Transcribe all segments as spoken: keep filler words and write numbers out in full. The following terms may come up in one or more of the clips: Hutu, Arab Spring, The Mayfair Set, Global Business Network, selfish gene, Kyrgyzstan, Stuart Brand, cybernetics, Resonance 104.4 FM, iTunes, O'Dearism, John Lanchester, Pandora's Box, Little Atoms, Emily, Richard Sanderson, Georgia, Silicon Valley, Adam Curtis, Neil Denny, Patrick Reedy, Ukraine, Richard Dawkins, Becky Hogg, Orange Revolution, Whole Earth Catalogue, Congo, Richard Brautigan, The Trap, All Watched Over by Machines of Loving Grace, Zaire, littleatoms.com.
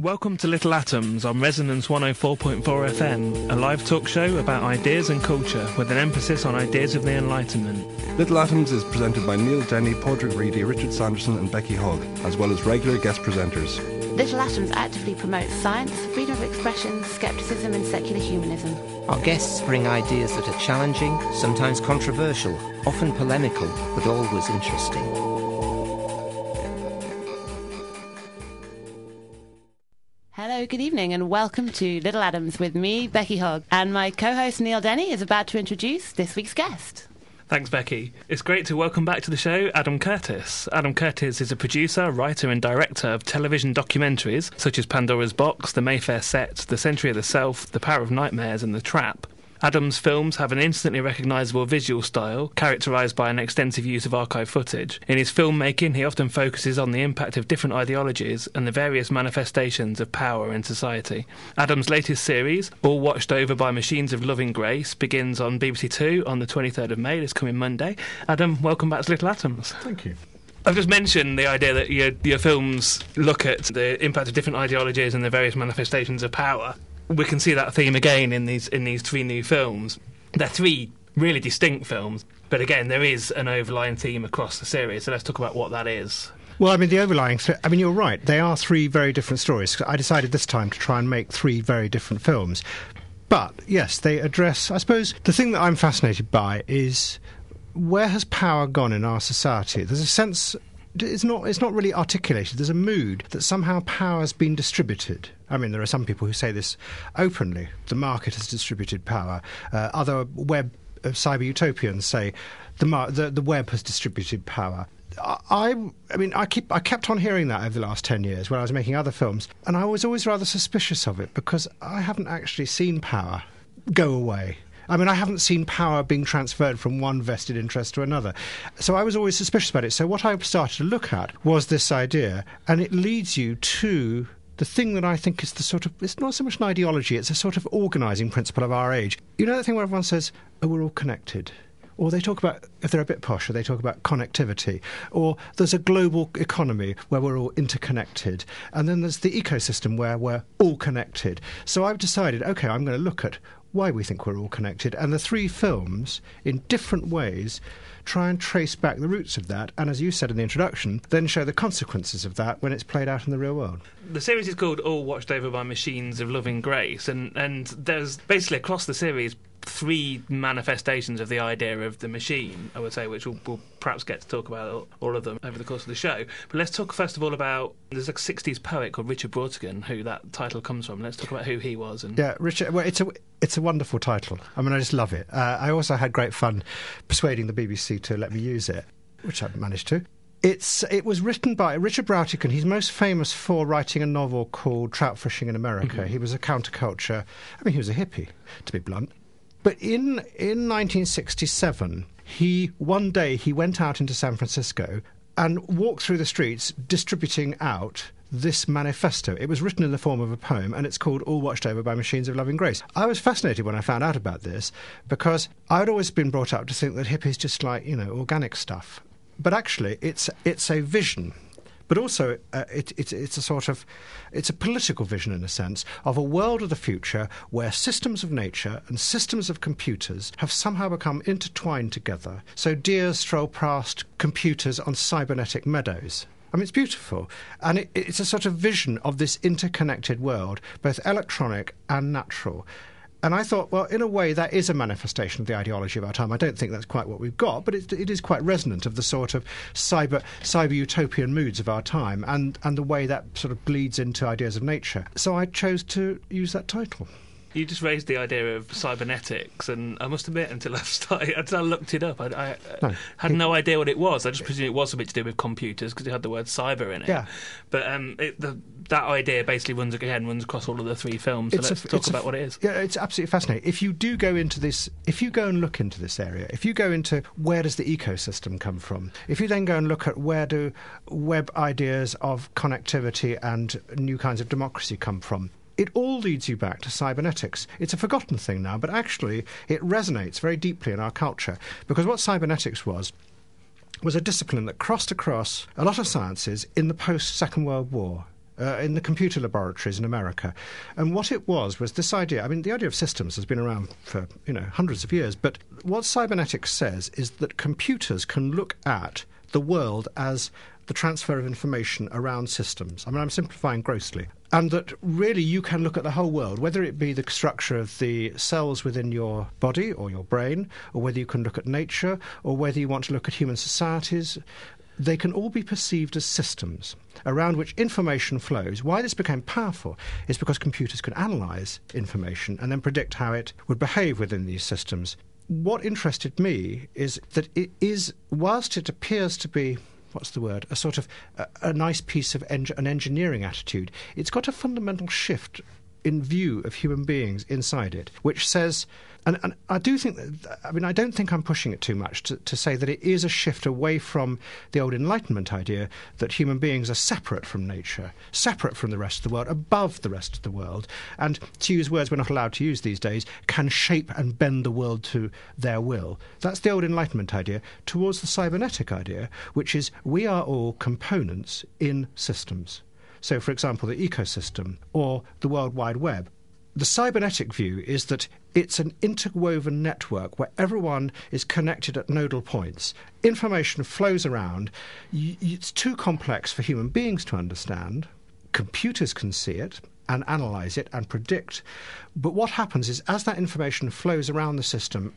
Welcome to Little Atoms on Resonance one oh four point four F M, a live talk show about ideas and culture with an emphasis on ideas of the Enlightenment. Little Atoms is presented by Neil Denny, Patrick Reedy, Richard Sanderson and Becky Hogg, as well as regular guest presenters. Little Atoms actively promotes science, freedom of expression, scepticism and secular humanism. Our guests bring ideas that are challenging, sometimes controversial, often polemical, but always interesting. Hello, good evening and welcome to Little Atoms with me, Becky Hogg, and my co-host Neil Denny is about to introduce this week's guest. Thanks, Becky. It's great to welcome back to the show Adam Curtis. Adam Curtis is a producer, writer and director of television documentaries such as Pandora's Box, The Mayfair Set, The Century of the Self, The Power of Nightmares and The Trap. Adam's films have an instantly recognisable visual style, characterised by an extensive use of archive footage. In his filmmaking, he often focuses on the impact of different ideologies and the various manifestations of power in society. Adam's latest series, All Watched Over by Machines of Loving Grace, begins on B B C Two on the twenty-third of May, this coming Monday. Adam, welcome back to Little Atoms. Thank you. I've just mentioned the idea that your, your films look at the impact of different ideologies and the various manifestations of power. We can see that theme again in these in these three new films. They're three really distinct films, but again, there is an overlying theme across the series, so let's talk about what that is. Well, I mean, the overlying... I mean, you're right, they are three very different stories. I decided this time to try and make three very different films. But, yes, they address... I suppose the thing that I'm fascinated by is where has power gone in our society? There's a sense... It's not, it's not really articulated. There's a mood that somehow power's been distributed. I mean, there are some people who say this openly. The market has distributed power. Uh, other web uh, cyber utopians say the, mar- the the web has distributed power. I, I mean, I keep I kept on hearing that over the last ten years when I was making other films, and I was always rather suspicious of it because I haven't actually seen power go away. I mean, I haven't seen power being transferred from one vested interest to another. So I was always suspicious about it. So what I started to look at was this idea, and it leads you to the thing that I think is the sort of... It's not so much an ideology, it's a sort of organising principle of our age. You know that thing where everyone says, oh, we're all connected? Or they talk about, if they're a bit posher, they talk about connectivity. Or there's a global economy where we're all interconnected. And then there's the ecosystem where we're all connected. So I've decided, OK, I'm going to look at why we think we're all connected, and the three films, in different ways, try and trace back the roots of that, and as you said in the introduction, then show the consequences of that when it's played out in the real world. The series is called All Watched Over by Machines of Loving Grace, and, and there's basically across the series three manifestations of the idea of the machine, I would say, which we'll, we'll perhaps get to talk about all of them over the course of the show. But let's talk first of all about, there's a sixties poet called Richard Brautigan, who that title comes from. Let's talk about who he was. And yeah, Richard, well, it's a, it's a wonderful title. I mean, I just love it. Uh, I also had great fun persuading the B B C to let me use it, which I managed to. It's, it was written by Richard Brautigan. He's most famous for writing a novel called Trout Fishing in America. Mm-hmm. He was a counterculture, I mean, he was a hippie, to be blunt. But in in nineteen sixty-seven, he one day he went out into San Francisco and walked through the streets distributing out this manifesto. It was written in the form of a poem, and it's called All Watched Over by Machines of Loving Grace. I was fascinated when I found out about this because I'd always been brought up to think that hippies just like, you know, organic stuff. But actually, it's it's a vision. But also, uh, it, it, it's a sort of, it's a political vision, in a sense, of a world of the future where systems of nature and systems of computers have somehow become intertwined together. So deer stroll past computers on cybernetic meadows. I mean, it's beautiful. And it, it's a sort of vision of this interconnected world, both electronic and natural. And I thought, well, in a way, that is a manifestation of the ideology of our time. I don't think that's quite what we've got, but it, it is quite resonant of the sort of cyber cyber utopian moods of our time and, and the way that sort of bleeds into ideas of nature. So I chose to use that title. You just raised the idea of cybernetics, and I must admit, until I started, until I looked it up, I, I no, had it, no idea what it was. I just presumed it was something to do with computers because it had the word cyber in it. Yeah. But um, it, the, that idea basically runs again runs across all of the three films. So it's let's a, talk about a, what it is. Yeah, it's absolutely fascinating. If you do go into this, if you go and look into this area, if you go into where does the ecosystem come from, if you then go and look at where do web ideas of connectivity and new kinds of democracy come from. It all leads you back to cybernetics. It's a forgotten thing now, but actually it resonates very deeply in our culture because what cybernetics was was a discipline that crossed across a lot of sciences in the post-Second World War. Uh, in the computer laboratories in America. And what it was was this idea. I mean, the idea of systems has been around for, you know, hundreds of years, but what cybernetics says is that computers can look at the world as the transfer of information around systems. I mean, I'm simplifying grossly. And that really you can look at the whole world, whether it be the structure of the cells within your body or your brain, or whether you can look at nature, or whether you want to look at human societies. They can all be perceived as systems around which information flows. Why this became powerful is because computers could analyse information and then predict how it would behave within these systems. What interested me is that it is, whilst it appears to be, what's the word, a sort of a, a nice piece of en- an engineering attitude, it's got a fundamental shift in view of human beings inside it, which says, and, and I do think, that, I mean, I don't think I'm pushing it too much to, to say that it is a shift away from the old Enlightenment idea that human beings are separate from nature, separate from the rest of the world, above the rest of the world, and to use words we're not allowed to use these days, can shape and bend the world to their will. That's the old Enlightenment idea, towards the cybernetic idea, which is we are all components in systems. So, for example, the ecosystem or the World Wide Web. The cybernetic view is that it's an interwoven network where everyone is connected at nodal points. Information flows around. It's too complex for human beings to understand. Computers can see it and analyse it and predict. But what happens is as that information flows around the system,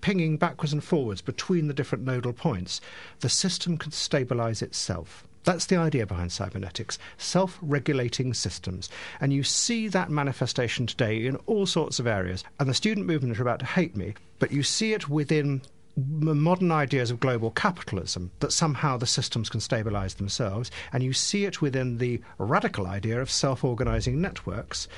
pinging backwards and forwards between the different nodal points, the system can stabilise itself. That's the idea behind cybernetics, self-regulating systems. And you see that manifestation today in all sorts of areas. And the student movement are about to hate me, but you see it within modern ideas of global capitalism, that somehow the systems can stabilise themselves. And you see it within the radical idea of self-organising networks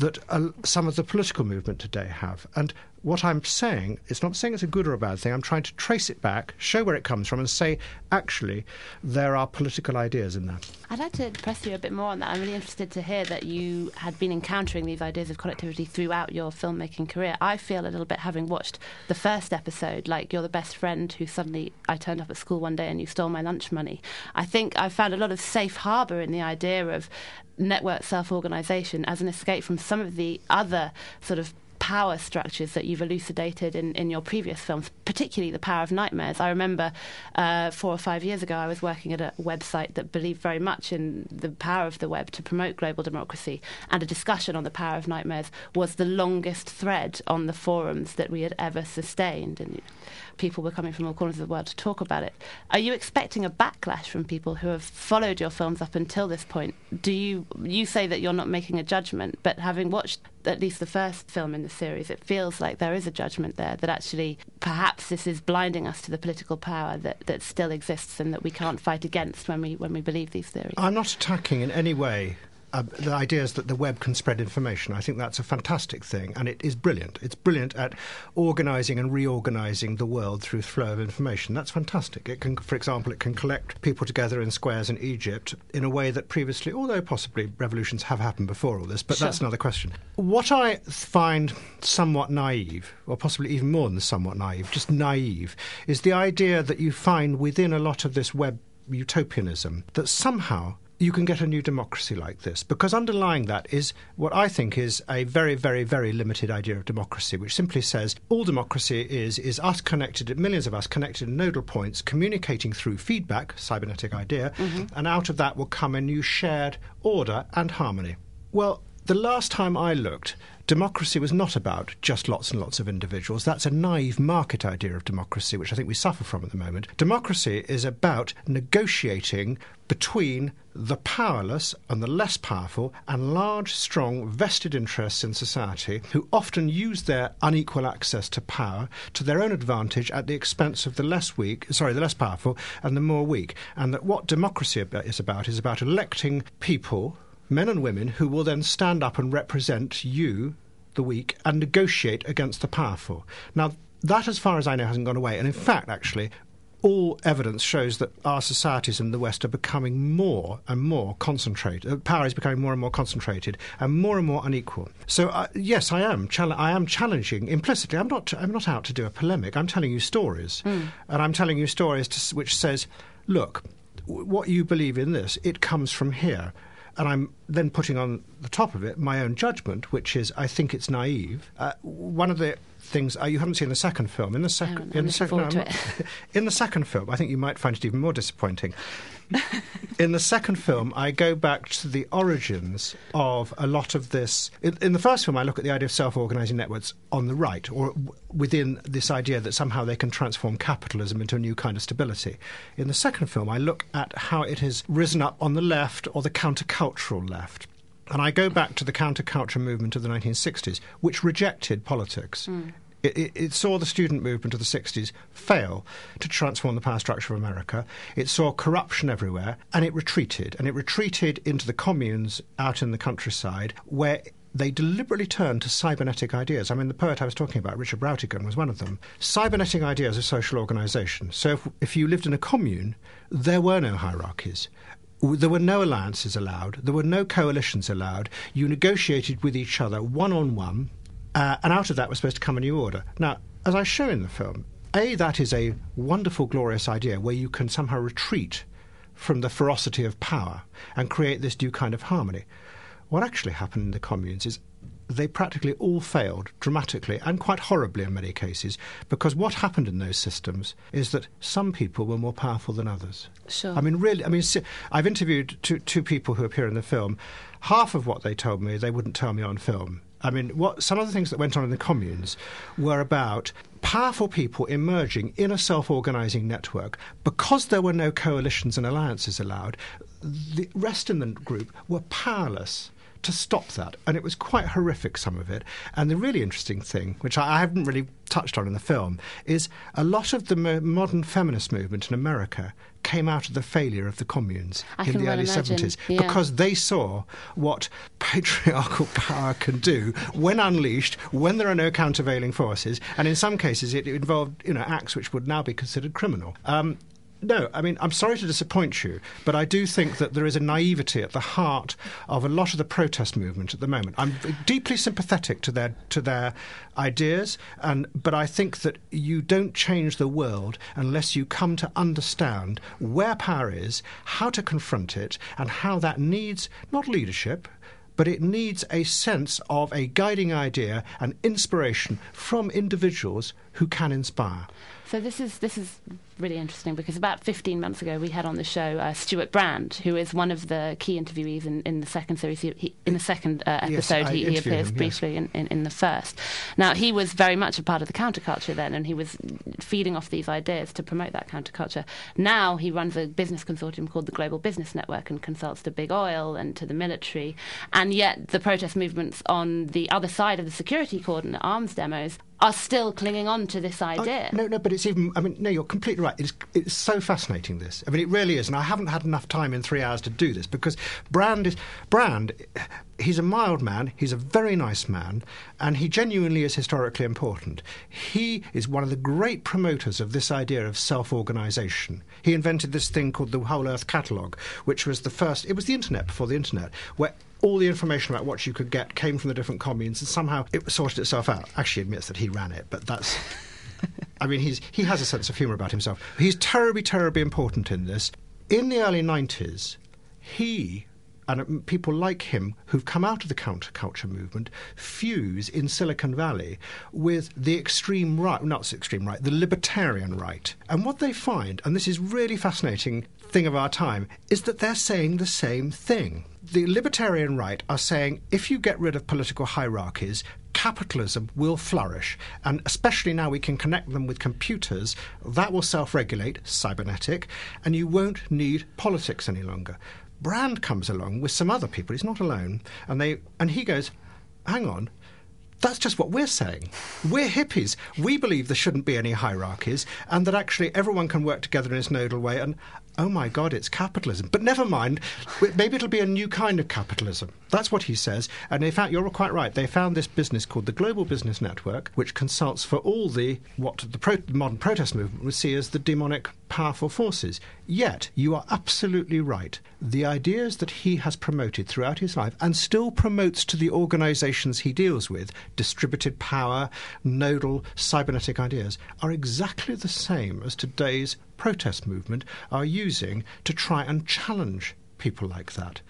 that uh, some of the political movement today have. And what I'm saying, it's not saying it's a good or a bad thing, I'm trying to trace it back, show where it comes from and say, actually, there are political ideas in that. I'd like to press you a bit more on that. I'm really interested to hear that you had been encountering these ideas of collectivity throughout your filmmaking career. I feel a little bit, having watched the first episode, like You're the Best Friend Who Suddenly I Turned Up at School One Day and You Stole My Lunch Money. I think I found a lot of safe harbour in the idea of network self-organisation as an escape from some of the other sort of power structures that you've elucidated in, in your previous films, particularly The Power of Nightmares. I remember uh, four or five years ago I was working at a website that believed very much in the power of the web to promote global democracy, and a discussion on The Power of Nightmares was the longest thread on the forums that we had ever sustained, and people were coming from all corners of the world to talk about it. Are you expecting a backlash from people who have followed your films up until this point? Do you, you say that you're not making a judgment, but having watched at least the first film in the series, it feels like there is a judgment there that actually perhaps this is blinding us to the political power that, that still exists and that we can't fight against when we when we believe these theories. I'm not attacking in any way uh, the ideas that the web can spread information. I think that's a fantastic thing, and it is brilliant. It's brilliant at organising and reorganising the world through flow of information. That's fantastic. It can, for example, it can collect people together in squares in Egypt in a way that previously, although possibly revolutions have happened before all this, but sure. That's another question. What I find somewhat naive, or possibly even more than somewhat naive, just naive, is the idea that you find within a lot of this web utopianism that somehow you can get a new democracy like this, because underlying that is what I think is a very, very, very limited idea of democracy, which simply says all democracy is is us connected, millions of us connected in nodal points, communicating through feedback, cybernetic idea, mm-hmm. and out of that will come a new shared order and harmony. Well, the last time I looked, democracy was not about just lots and lots of individuals. That's a naive market idea of democracy, which I think we suffer from at the moment. Democracy is about negotiating between the powerless and the less powerful and large, strong, vested interests in society who often use their unequal access to power to their own advantage at the expense of the less weak, sorry, the less powerful and the more weak. And that what democracy is about is about electing people, men and women, who will then stand up and represent you, the weak, and negotiate against the powerful. Now, that, as far as I know, hasn't gone away. And in fact, actually, all evidence shows that our societies in the West are becoming more and more concentrated. Power is becoming more and more concentrated and more and more unequal. So, uh, yes, I am. Chal- I am challenging implicitly. I'm not. I'm not out to do a polemic. I'm telling you stories, mm. and I'm telling you stories to, which says, look, w- what you believe in this, it comes from here. and I'm then putting on the top of it my own judgment, which is I think it's naive. Uh, one of the things uh, you haven't seen the second film. In the second, in the second, no, in the second film, I think you might find it even more disappointing. In the second film, I go back to the origins of a lot of this. In, in the first film, I look at the idea of self-organising networks on the right, or w- within this idea that somehow they can transform capitalism into a new kind of stability. In the second film, I look at how it has risen up on the left, or the countercultural left. And I go back to the counterculture movement of the nineteen sixties, which rejected politics. Mm. It, it, it saw the student movement of the sixties fail to transform the power structure of America. It saw corruption everywhere, and it retreated. And it retreated into the communes out in the countryside, where they deliberately turned to cybernetic ideas. I mean, the poet I was talking about, Richard Brautigan, was one of them. Cybernetic ideas of social organisation. So if, if you lived in a commune, there were no hierarchies. There were no alliances allowed. There were no coalitions allowed. You negotiated with each other one-on-one, uh, and out of that was supposed to come a new order. Now, as I show in the film, A, that is a wonderful, glorious idea where you can somehow retreat from the ferocity of power and create this new kind of harmony. What actually happened in the communes is they practically all failed dramatically and quite horribly in many cases, because what happened in those systems is that some people were more powerful than others. Sure. I mean, really, I mean, I've interviewed two, two people who appear in the film. Half of what they told me, they wouldn't tell me on film. I mean, what some of the things that went on in the communes were about powerful people emerging in a self-organising network. Because there were no coalitions and alliances allowed, the rest in the group were powerless to stop that, and it was quite horrific, some of it. And the really interesting thing, which I, I haven't really touched on in the film, is a lot of the mo- modern feminist movement in America came out of the failure of the communes I in the well early imagine. seventies, yeah. Because they saw what patriarchal power can do when unleashed, when there are no countervailing forces, and in some cases it involved, you know, acts which would now be considered criminal. Um, No, I mean, I'm sorry to disappoint you, but I do think that there is a naivety at the heart of a lot of the protest movement at the moment. I'm deeply sympathetic to their to their ideas, and but I think that you don't change the world unless you come to understand where power is, how to confront it, and how that needs not leadership, but it needs a sense of a guiding idea and inspiration from individuals who can inspire. So this is this is really interesting, because about fifteen months ago we had on the show uh, Stuart Brand, who is one of the key interviewees in, in the second series. He, he, in the second uh, episode, yes, he, he appears him, briefly yes. in, in, in the first. Now, he was very much a part of the counterculture then, and he was feeding off these ideas to promote that counterculture. Now he runs a business consortium called the Global Business Network and consults to big oil and to the military. And yet the protest movements on the other side of the security cordon, arms demos, are still clinging on to this idea. Oh, no, no, but it's even... I mean, no, you're completely right. It's it's so fascinating, this. I mean, it really is, and I haven't had enough time in three hours to do this, because Brand is... Brand, he's a mild man, he's a very nice man, and he genuinely is historically important. He is one of the great promoters of this idea of self-organisation. He invented this thing called the Whole Earth Catalogue, which was the first... It was the internet before the internet, where all the information about what you could get came from the different communes, and somehow it sorted itself out. Actually admits that he ran it, but that's... I mean, he's he has a sense of humour about himself. He's terribly, terribly important in this. In the early nineties, he and people like him who've come out of the counterculture movement fuse in Silicon Valley with the extreme right, not extreme right, the libertarian right. And what they find, and this is really fascinating thing of our time, is that they're saying the same thing. The libertarian right are saying, if you get rid of political hierarchies, capitalism will flourish, and especially now we can connect them with computers, that will self-regulate, cybernetic, and you won't need politics any longer. Brand comes along with some other people, he's not alone, and they and he goes, hang on, that's just what we're saying. We're hippies. We believe there shouldn't be any hierarchies, and that actually everyone can work together in its nodal way, and oh my God, it's capitalism. But never mind, maybe it'll be a new kind of capitalism. That's what he says. And in fact, you're quite right. They found this business called the Global Business Network, which consults for all the, what the pro- modern protest movement would see as the demonic powerful forces. Yet, you are absolutely right. The ideas that he has promoted throughout his life and still promotes to the organisations he deals with, distributed power, nodal, cybernetic ideas, are exactly the same as today's protest movement are using to try and challenge people like that.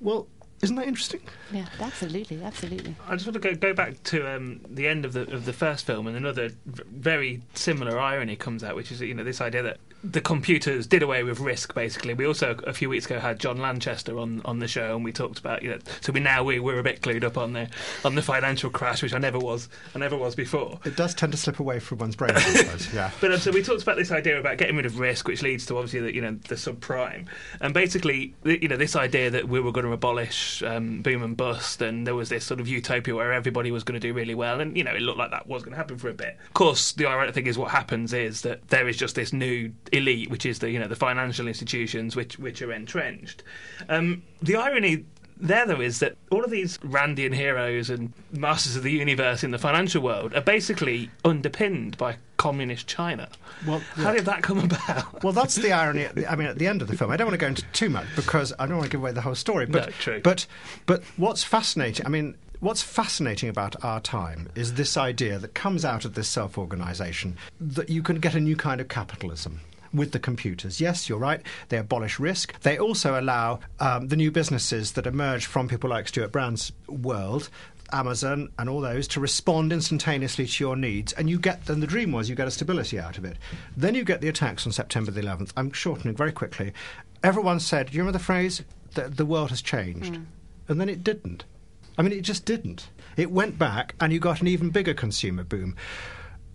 Well, Isn't that interesting? Yeah, absolutely, absolutely. I just want to go, go back to um, the end of the of the first film, and another very similar irony comes out, which is, you know, this idea that the computers did away with risk, basically. We also, a few weeks ago, had John Lanchester on, on the show, and we talked about, you know, so we now we, we're a bit clued up on the on the financial crash, which I never was, I never was before. It does tend to slip away from one's brain, I suppose, yeah. But um, so we talked about this idea about getting rid of risk, which leads to, obviously, the, you know, the subprime. And basically, you know, this idea that we were going to abolish Um, boom and bust, and there was this sort of utopia where everybody was going to do really well, and, you know, it looked like that was going to happen for a bit. Of course, the ironic thing is what happens is that there is just this new elite, which is the, you know, the financial institutions which which are entrenched. Um, the irony there, though, is that all of these Randian heroes and masters of the universe in the financial world are basically underpinned by communist China. Well, yeah. How did that come about? Well, that's the irony. At the, I mean, at the end of the film, I don't want to go into too much because I don't want to give away the whole story. But, no, true. But, but what's fascinating, I mean, what's fascinating about our time is this idea that comes out of this self-organisation that you can get a new kind of capitalism with the computers. Yes, you're right, they abolish risk. They also allow um, the new businesses that emerge from people like Stuart Brand's world, Amazon and all those, to respond instantaneously to your needs, and you get, and the dream was you get a stability out of it. Then you get the attacks on September the eleventh. I'm shortening very quickly. Everyone said, do you remember the phrase, the, the world has changed? Mm. And then it didn't. I mean, it just didn't. It went back, and you got an even bigger consumer boom.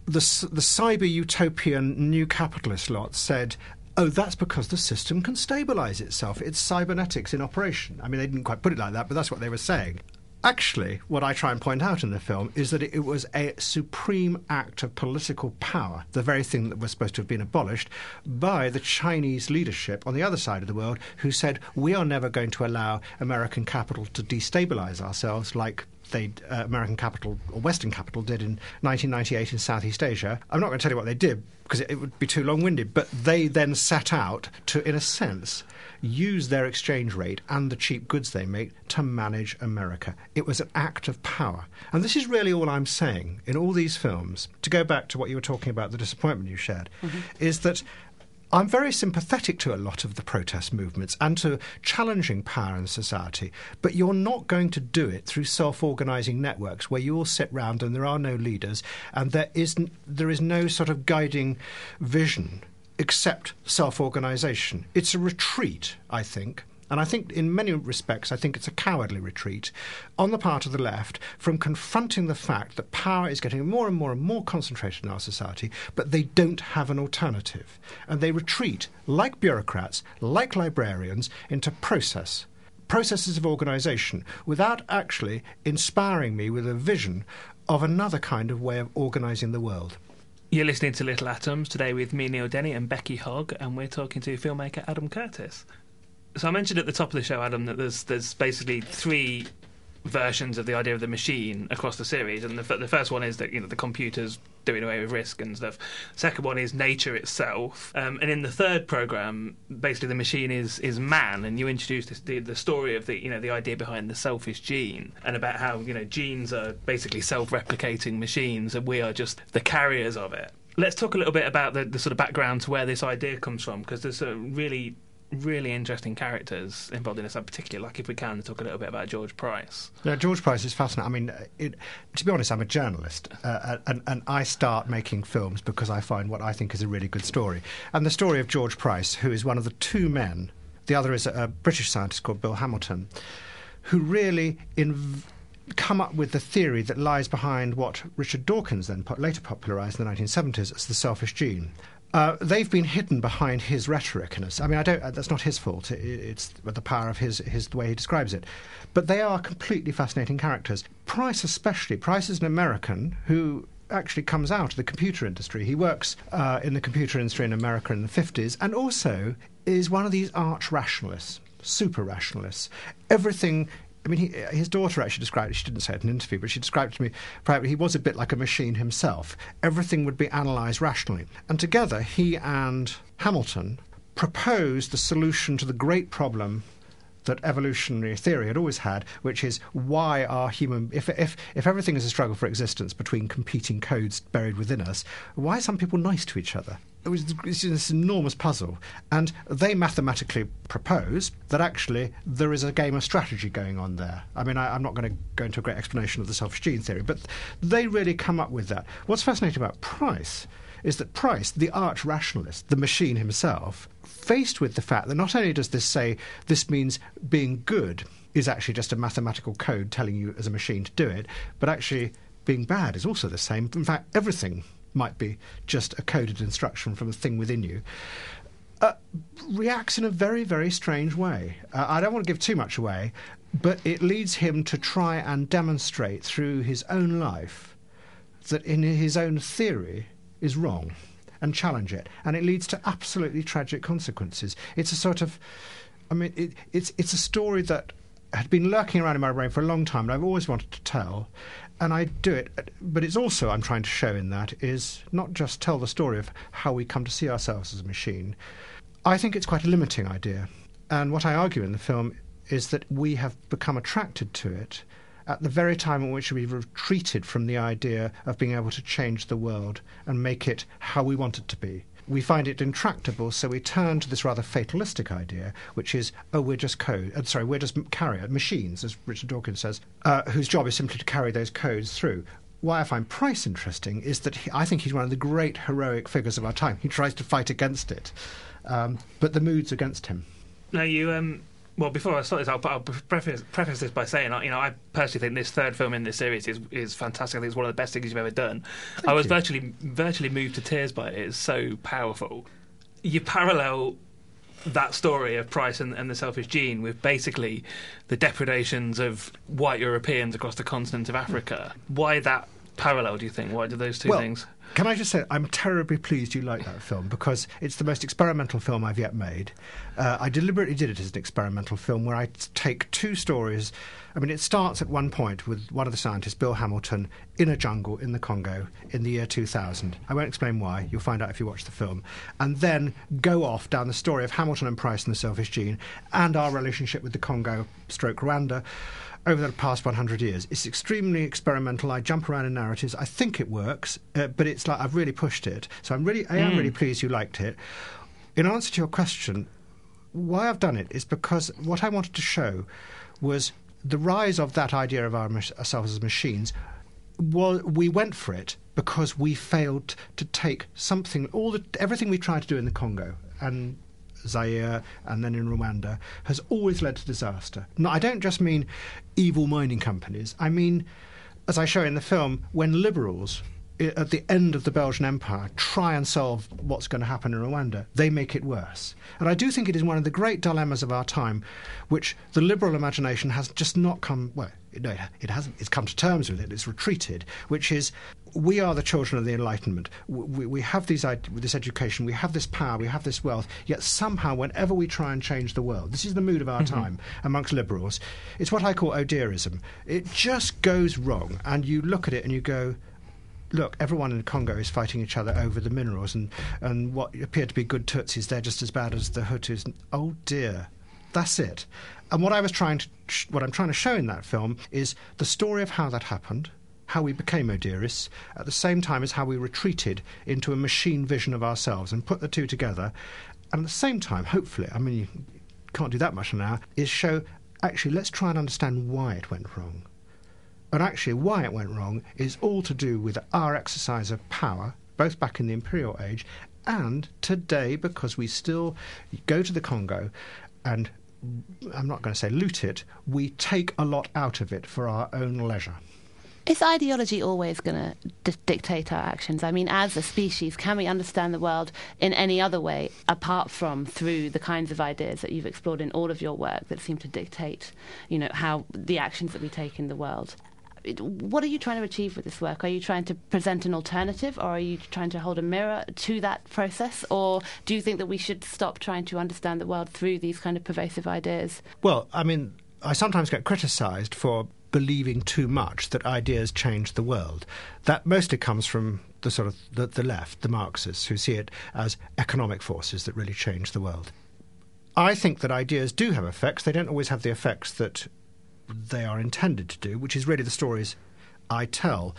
The, the cyber-utopian new capitalist lot said, oh, that's because the system can stabilise itself. It's cybernetics in operation. I mean, they didn't quite put it like that, but that's what they were saying. Actually, what I try and point out in the film is that it was a supreme act of political power, the very thing that was supposed to have been abolished, by the Chinese leadership on the other side of the world, who said, we are never going to allow American capital to destabilise ourselves like They, uh, American capital or Western capital did in nineteen ninety-eight in Southeast Asia. I'm not going to tell you what they did because it, it would be too long-winded, but they then set out to, in a sense, use their exchange rate and the cheap goods they make to manage America. It was an act of power. And this is really all I'm saying in all these films, to go back to what you were talking about, the disappointment you shared, mm-hmm. is that I'm very sympathetic to a lot of the protest movements and to challenging power in society, but you're not going to do it through self-organising networks where you all sit round and there are no leaders and there isn't, there is no sort of guiding vision except self-organisation. It's a retreat, I think. And I think in many respects, I think it's a cowardly retreat on the part of the left from confronting the fact that power is getting more and more and more concentrated in our society, but they don't have an alternative. And they retreat, like bureaucrats, like librarians, into process, processes of organisation, without actually inspiring me with a vision of another kind of way of organising the world. You're listening to Little Atoms, today with me, Neil Denny, and Becky Hogg, and we're talking to filmmaker Adam Curtis. So I mentioned at the top of the show, Adam, that there's there's basically three versions of the idea of the machine across the series, and the, the first one is that, you know, the computer's doing away with risk and stuff. Second one is nature itself, um, and in the third program, basically the machine is is man, and you introduce this, the the story of the, you know, the idea behind the selfish gene, and about how, you know, genes are basically self-replicating machines, and we are just the carriers of it. Let's talk a little bit about the, the sort of background to where this idea comes from, because there's a really really interesting characters involved in this. I'm particularly like, if we can talk a little bit about George Price. Yeah, George Price is fascinating. I mean, it, to be honest, I'm a journalist, uh, and, and I start making films because I find what I think is a really good story. And the story of George Price, who is one of the two men, the other is a, a British scientist called Bill Hamilton, who really inv- come up with the theory that lies behind what Richard Dawkins then po- later popularised in the nineteen seventies as the selfish gene. Uh, they've been hidden behind his rhetoric. And I mean, I don't. That's not his fault. It, it's the power of his, his the way he describes it. But they are completely fascinating characters. Price especially. Price is an American who actually comes out of the computer industry. He works uh, in the computer industry in America in the fifties, and also is one of these arch rationalists, super rationalists. Everything... I mean, he, his daughter actually described it. She didn't say it in an interview, but she described it to me privately. He was a bit like a machine himself. Everything would be analysed rationally. And together, he and Hamilton proposed the solution to the great problem that evolutionary theory had always had, which is why are human... If, if, if everything is a struggle for existence between competing codes buried within us, why are some people nice to each other? it was this enormous puzzle, and they mathematically propose that actually there is a game of strategy going on there. I mean, I, I'm not going to go into a great explanation of the selfish gene theory, but they really come up with that. What's fascinating about Price is that Price, the arch-rationalist, the machine himself, faced with the fact that not only does this say this means being good is actually just a mathematical code telling you as a machine to do it, but actually being bad is also the same. In fact, everything might be just a coded instruction from a thing within you, uh, reacts in a very, very strange way. Uh, I don't want to give too much away, but it leads him to try and demonstrate through his own life that in his own theory is wrong and challenge it. And it leads to absolutely tragic consequences. It's a sort of, I mean, it, it's, it's a story that had been lurking around in my brain for a long time and I've always wanted to tell. And I do it, but it's also, I'm trying to show in that, is not just tell the story of how we come to see ourselves as a machine. I think it's quite a limiting idea. And what I argue in the film is that we have become attracted to it at the very time in which we've retreated from the idea of being able to change the world and make it how we want it to be. We find it intractable, so we turn to this rather fatalistic idea, which is, oh, we're just code. Uh, sorry, we're just carrier machines, as Richard Dawkins says, uh, whose job is simply to carry those codes through. Why I find Price interesting is that he, I think he's one of the great heroic figures of our time. He tries to fight against it, um, but the mood's against him. Now you, um, well, before I start this, I'll, I'll preface, preface this by saying, you know, I personally think this third film in this series is is fantastic. I think it's one of the best things you've ever done. Thank I was you. virtually virtually moved to tears by it. It's so powerful. You parallel that story of Price and, and the selfish gene with basically the depredations of white Europeans across the continent of Africa. Why that parallel, do you think? Why do those two well, things? Can I just say, I'm terribly pleased you like that film, because it's the most experimental film I've yet made. Uh, I deliberately did it as an experimental film where I take two stories. I mean, it starts at one point with one of the scientists, Bill Hamilton, in a jungle in the Congo in the year two thousand. I won't explain why. You'll find out if you watch the film. And then go off down the story of Hamilton and Price and the selfish gene and our relationship with the Congo stroke Rwanda over the past one hundred years. It's extremely experimental. I jump around in narratives. I think it works, uh, but it's like I've really pushed it. So I'm really, I am mm. really pleased you liked it. In answer to your question, why I've done it is because what I wanted to show was the rise of that idea of our, ourselves as machines. Well, we went for it because we failed to take something, all the, everything we tried to do in the Congo and Zaire and then in Rwanda has always led to disaster. No, I don't just mean evil mining companies. I mean, as I show in the film, when liberals at the end of the Belgian Empire try and solve what's going to happen in Rwanda, they make it worse. And I do think it is one of the great dilemmas of our time, which the liberal imagination has just not come, well, no, it hasn't, it's come to terms with it, it's retreated, which is we are the children of the Enlightenment. We, we have these, this education, we have this power, we have this wealth, yet somehow whenever we try and change the world, this is the mood of our mm-hmm. time amongst liberals, it's what I call O'Dearism. It just goes wrong, and you look at it and you go, look, everyone in Congo is fighting each other over the minerals, and, and what appear to be good Tutsis, they're just as bad as the Hutus. And, oh dear, that's it. And what I was trying to, what I'm trying to show in that film is the story of how that happened, how we became O'Dearists, at the same time as how we retreated into a machine vision of ourselves and put the two together. And at the same time, hopefully, I mean, you can't do that much in an hour, is show, actually, let's try and understand why it went wrong. And actually why it went wrong is all to do with our exercise of power, both back in the imperial age and today, because we still go to the Congo and, I'm not going to say loot it, we take a lot out of it for our own leisure. Is ideology always going to d- dictate our actions? I mean, as a species, can we understand the world in any other way apart from through the kinds of ideas that you've explored in all of your work that seem to dictate, you know, how the actions that we take in the world? What are you trying to achieve with this work? Are you trying to present an alternative, or are you trying to hold a mirror to that process, or do you think that we should stop trying to understand the world through these kind of pervasive ideas? Well, I mean, I sometimes get criticised for believing too much that ideas change the world. That mostly comes from the sort of the, the left, the Marxists, who see it as economic forces that really change the world. I think that ideas do have effects. They don't always have the effects that they are intended to do, which is really the stories I tell.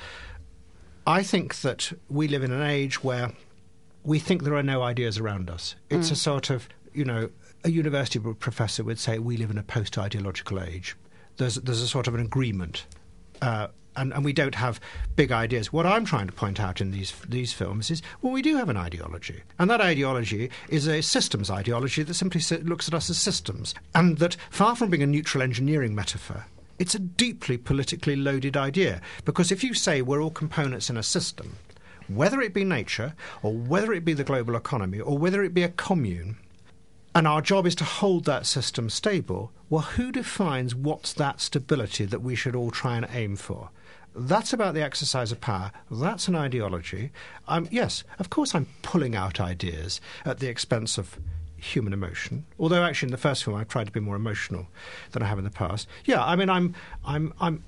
I think that we live in an age where we think there are no ideas around us. It's mm. a sort of, you know, a university professor would say we live in a post-ideological age. There's, there's a sort of an agreement, uh, and, and we don't have big ideas. What I'm trying to point out in these these films is, well, we do have an ideology, and that ideology is a systems ideology that simply looks at us as systems, and that far from being a neutral engineering metaphor, it's a deeply politically loaded idea, because if you say we're all components in a system, whether it be nature, or whether it be the global economy, or whether it be a commune, and our job is to hold that system stable, well, who defines what's that stability that we should all try and aim for? That's about the exercise of power. That's an ideology. Um, yes, of course I'm pulling out ideas at the expense of human emotion, although actually in the first film I tried to be more emotional than I have in the past. Yeah, I mean, I'm, I'm, I'm,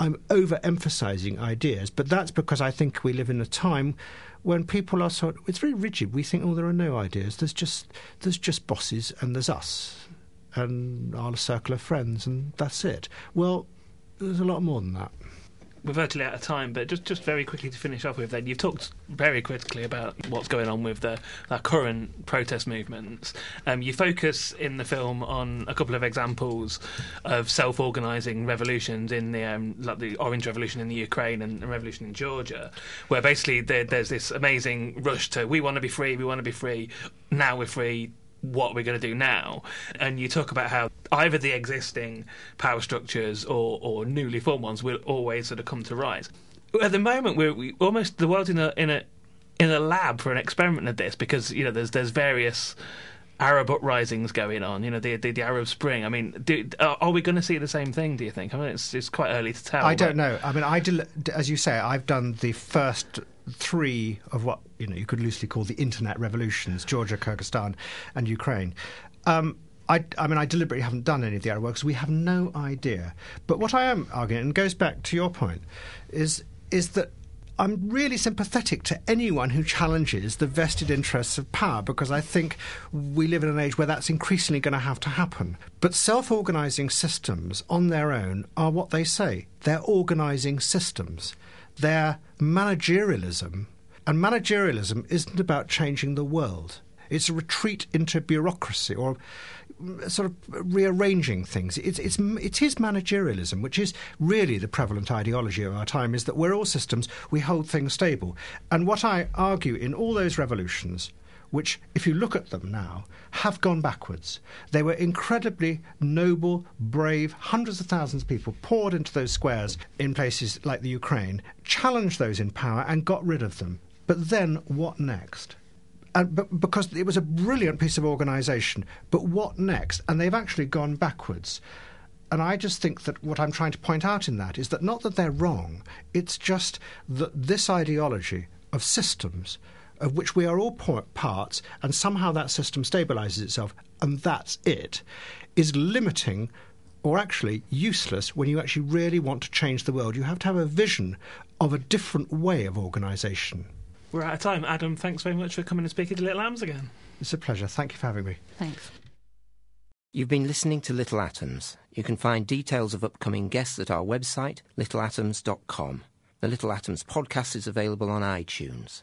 I'm overemphasising ideas, but that's because I think we live in a time when people are sort of, it's very rigid. We think, oh, there are no ideas. There's just there's just bosses and there's us and our circle of friends and that's it. Well, there's a lot more than that. We're virtually out of time, but just, just very quickly to finish off with then, you've talked very critically about what's going on with the, the current protest movements. Um, you focus in the film on a couple of examples of self-organising revolutions in the, um, like the Orange Revolution in the Ukraine and the revolution in Georgia, where basically there, there's this amazing rush to, we want to be free, we want to be free, now we're free, what we're going to do now. And you talk about how either the existing power structures or, or newly formed ones will always sort of come to rise. At the moment, we're we almost the world's in a in a in a lab for an experiment of this, because you know there's there's various Arab uprisings going on. You know the the, the Arab Spring. I mean, do, are we going to see the same thing? Do you think? I mean, it's it's quite early to tell. I don't know. I mean, I del- as you say, I've done the first three of what you know you could loosely call the internet revolutions: Georgia, Kyrgyzstan, and Ukraine. Um, I, I mean, I deliberately haven't done any of the Arab works. We have no idea. But what I am arguing, and goes back to your point, is is that I'm really sympathetic to anyone who challenges the vested interests of power, because I think we live in an age where that's increasingly going to have to happen. But self-organising systems on their own are what they say. They're organising systems. They're managerialism. And managerialism isn't about changing the world. It's a retreat into bureaucracy or sort of rearranging things. It's, it's, it is managerialism, which is really the prevalent ideology of our time, is that we're all systems, we hold things stable. And what I argue in all those revolutions, which, if you look at them now, have gone backwards. They were incredibly noble, brave. Hundreds of thousands of people poured into those squares in places like the Ukraine, challenged those in power and got rid of them. But then what next? And, but, because it was a brilliant piece of organisation, but what next? And they've actually gone backwards. And I just think that what I'm trying to point out in that is that not that they're wrong, it's just that this ideology of systems, of which we are all parts, and somehow that system stabilises itself, and that's it, is limiting or actually useless when you actually really want to change the world. You have to have a vision of a different way of organisation. We're out of time. Adam, thanks very much for coming and speaking to Little Atoms again. It's a pleasure. Thank you for having me. Thanks. You've been listening to Little Atoms. You can find details of upcoming guests at our website, little atoms dot com. The Little Atoms podcast is available on iTunes.